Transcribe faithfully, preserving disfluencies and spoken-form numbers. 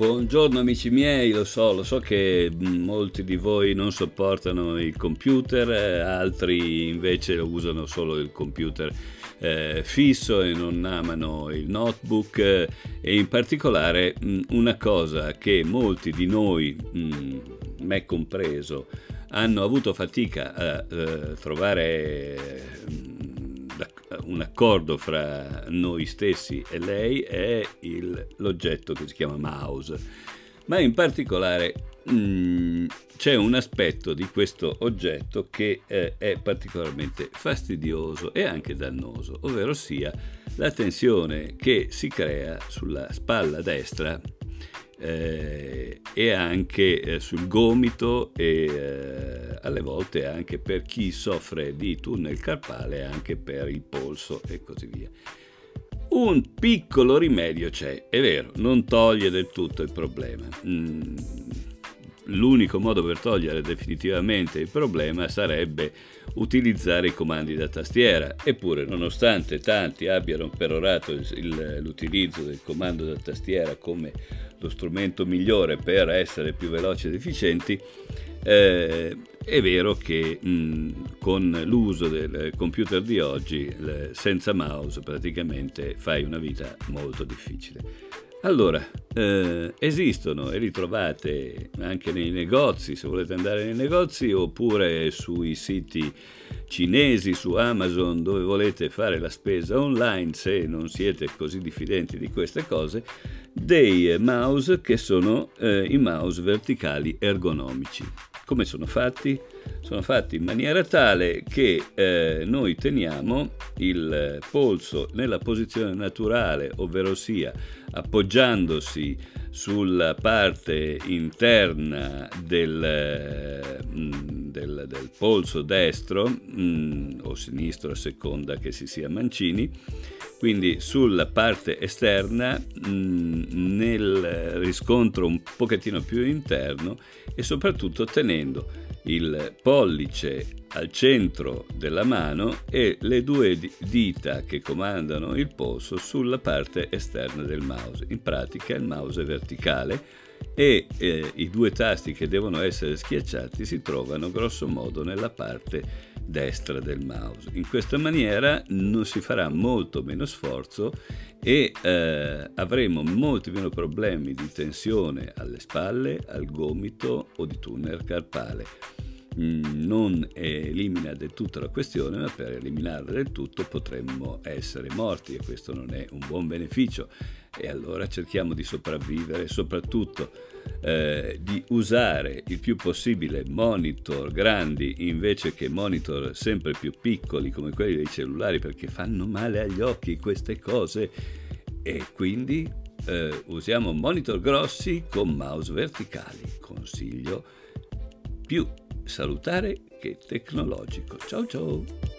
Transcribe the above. Buongiorno amici miei, lo so, lo so che molti di voi non sopportano il computer, altri invece usano solo il computer eh, fisso e non amano il notebook eh, e in particolare mh, una cosa che molti di noi, mh, me compreso, hanno avuto fatica a eh, trovare eh, un accordo fra noi stessi e lei è il, l'oggetto che si chiama mouse, ma in particolare mh, c'è un aspetto di questo oggetto che eh, è particolarmente fastidioso e anche dannoso, ovvero sia la tensione che si crea sulla spalla destra Eh, e anche eh, sul gomito e eh, alle volte anche per chi soffre di tunnel carpale, anche per il polso e così via. Un piccolo rimedio c'è, è vero, non toglie del tutto il problema. Mm, l'unico modo per togliere definitivamente il problema sarebbe utilizzare i comandi da tastiera, eppure nonostante tanti abbiano perorato il, il, l'utilizzo del comando da tastiera come lo strumento migliore per essere più veloci ed efficienti, eh, è vero che mh, con l'uso del computer di oggi le, senza mouse praticamente fai una vita molto difficile. Allora, eh, esistono e li trovate anche nei negozi, se volete andare nei negozi, oppure sui siti cinesi, su Amazon, dove volete fare la spesa online, se non siete così diffidenti di queste cose, dei mouse che sono eh, i mouse verticali ergonomici. Come sono fatti? Sono fatti in maniera tale che eh, noi teniamo il polso nella posizione naturale, ovvero sia appoggiandosi sulla parte interna del, del, del polso destro mh, o sinistro a seconda che si sia mancini, quindi sulla parte esterna mh, nel riscontro un pochettino più interno e soprattutto tenendo il pollice al centro della mano e le due dita che comandano il polso sulla parte esterna del mouse. In pratica il mouse è verticale e eh, i due tasti che devono essere schiacciati si trovano grosso modo nella parte destra del mouse. In questa maniera non si farà molto meno sforzo e eh, avremo molti meno problemi di tensione alle spalle, al gomito o di tunnel carpale. Mm, non elimina del tutto la questione, ma per eliminarla del tutto potremmo essere morti e questo non è un buon beneficio. E allora cerchiamo di sopravvivere, soprattutto eh, di usare il più possibile monitor grandi invece che monitor sempre più piccoli come quelli dei cellulari, perché fanno male agli occhi queste cose, e quindi eh, usiamo monitor grossi con mouse verticali. Consiglio più salutare che tecnologico. Ciao ciao!